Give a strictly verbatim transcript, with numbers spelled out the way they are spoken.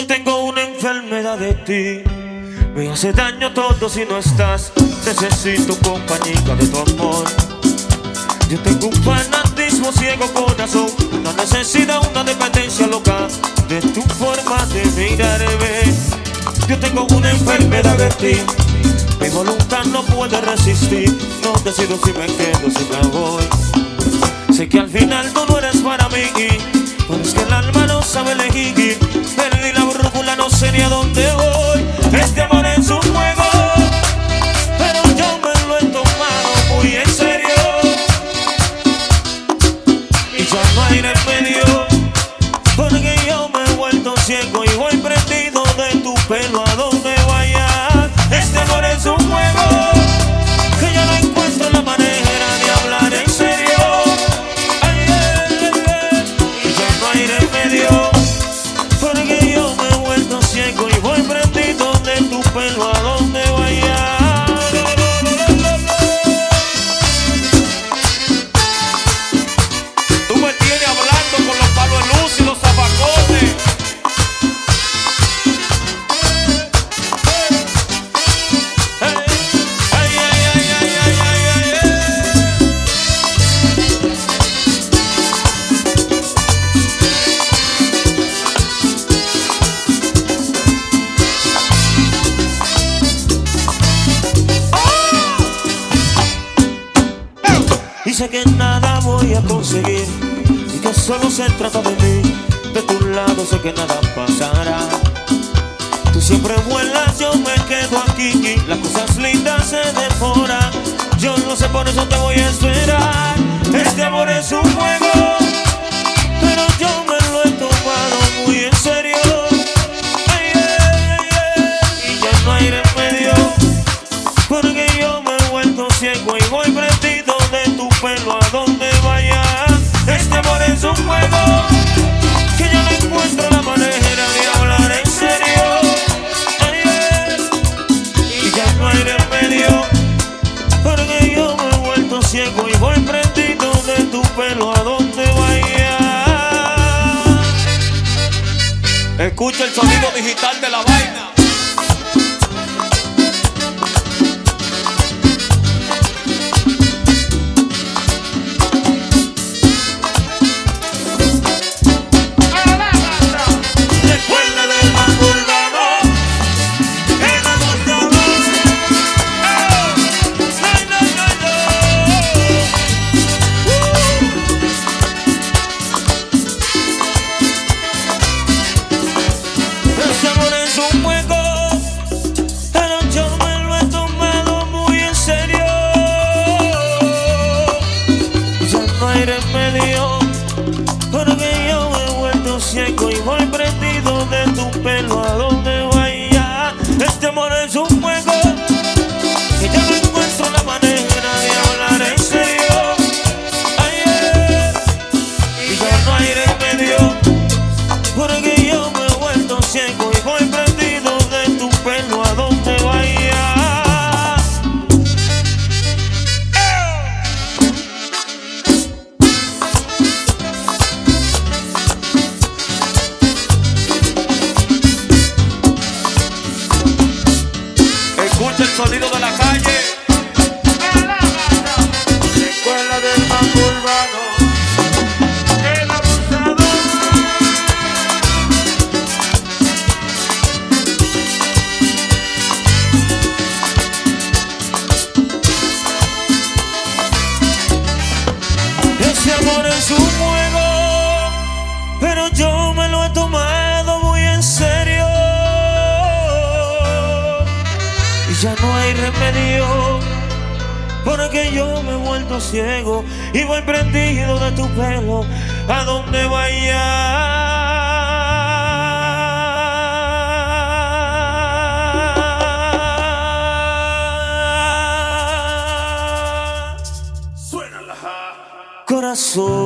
Yo tengo una enfermedad de ti. Me hace daño todo si no estás. Necesito compañía de tu amor. Yo tengo un fanatismo ciego corazón, una necesidad, una dependencia loca de tu forma de mirarme. Yo tengo una enfermedad de ti. Mi voluntad no puede resistir. No decido si me quedo, si me voy. Sé que al final tú no eres para mí, pero es que el alma no sabe elegir. Perdí la brújula, no sé ni a dónde voy. Este amor es un juego, pero yo me lo he tomado muy en serio, y ya no hay remedio, porque yo me he vuelto ciego y voy prendido de tu pelo a donde vayas. Este amor es un juego, que yo no encuentro la manera de hablar en serio. Ay, ay, ay, y ya no hay remedio, porque yo me he vuelto ciego y voy prendido tu pelo a donde vaya. Tú me tienes hablando con los palos de luz y los zapacones. Ay, ay, ay, ay, ay, ay, ay, ay, ay. Y sé que nada voy a conseguir, y que solo se trata de mí. De tu lado sé que nada pasará. Tú siempre vuelas, yo me quedo aquí. Las cosas lindas se devoran. Yo no sé, por eso te voy a esperar. Este amor es un juego, pero yo me lo he tomado muy en serio. Ay, ay, ay. Y ya no hay remedio, porque yo me he vuelto ciego y voy prendido de tu pelo a donde vayas. Este amor es un juego, que yo no encuentro la manera de hablar en serio. Ay, ay, y ya no hay remedio, porque yo me he vuelto ciego y voy prendido de tu pelo a donde vayas. Escucha el sonido digital de la vaina. Porque yo me he vuelto ciego y voy prendido de tu pelo a donde vaya. Este amor es un juego, que ya no encuentro la manera de hablar en serio. Ay, ay, y ya no hay remedio, porque yo me he vuelto ciego y voy prendido de tu pelo a donde vaya. Escucha el sonido de la calle. En la banda, la escuela del mambo urbano, el abusador. Ese amor es un juego, pero yo me lo he tomado muy en serio. Ya no hay remedio, porque yo me he vuelto ciego y voy prendido de tu pelo a donde vaya. Suena la corazón.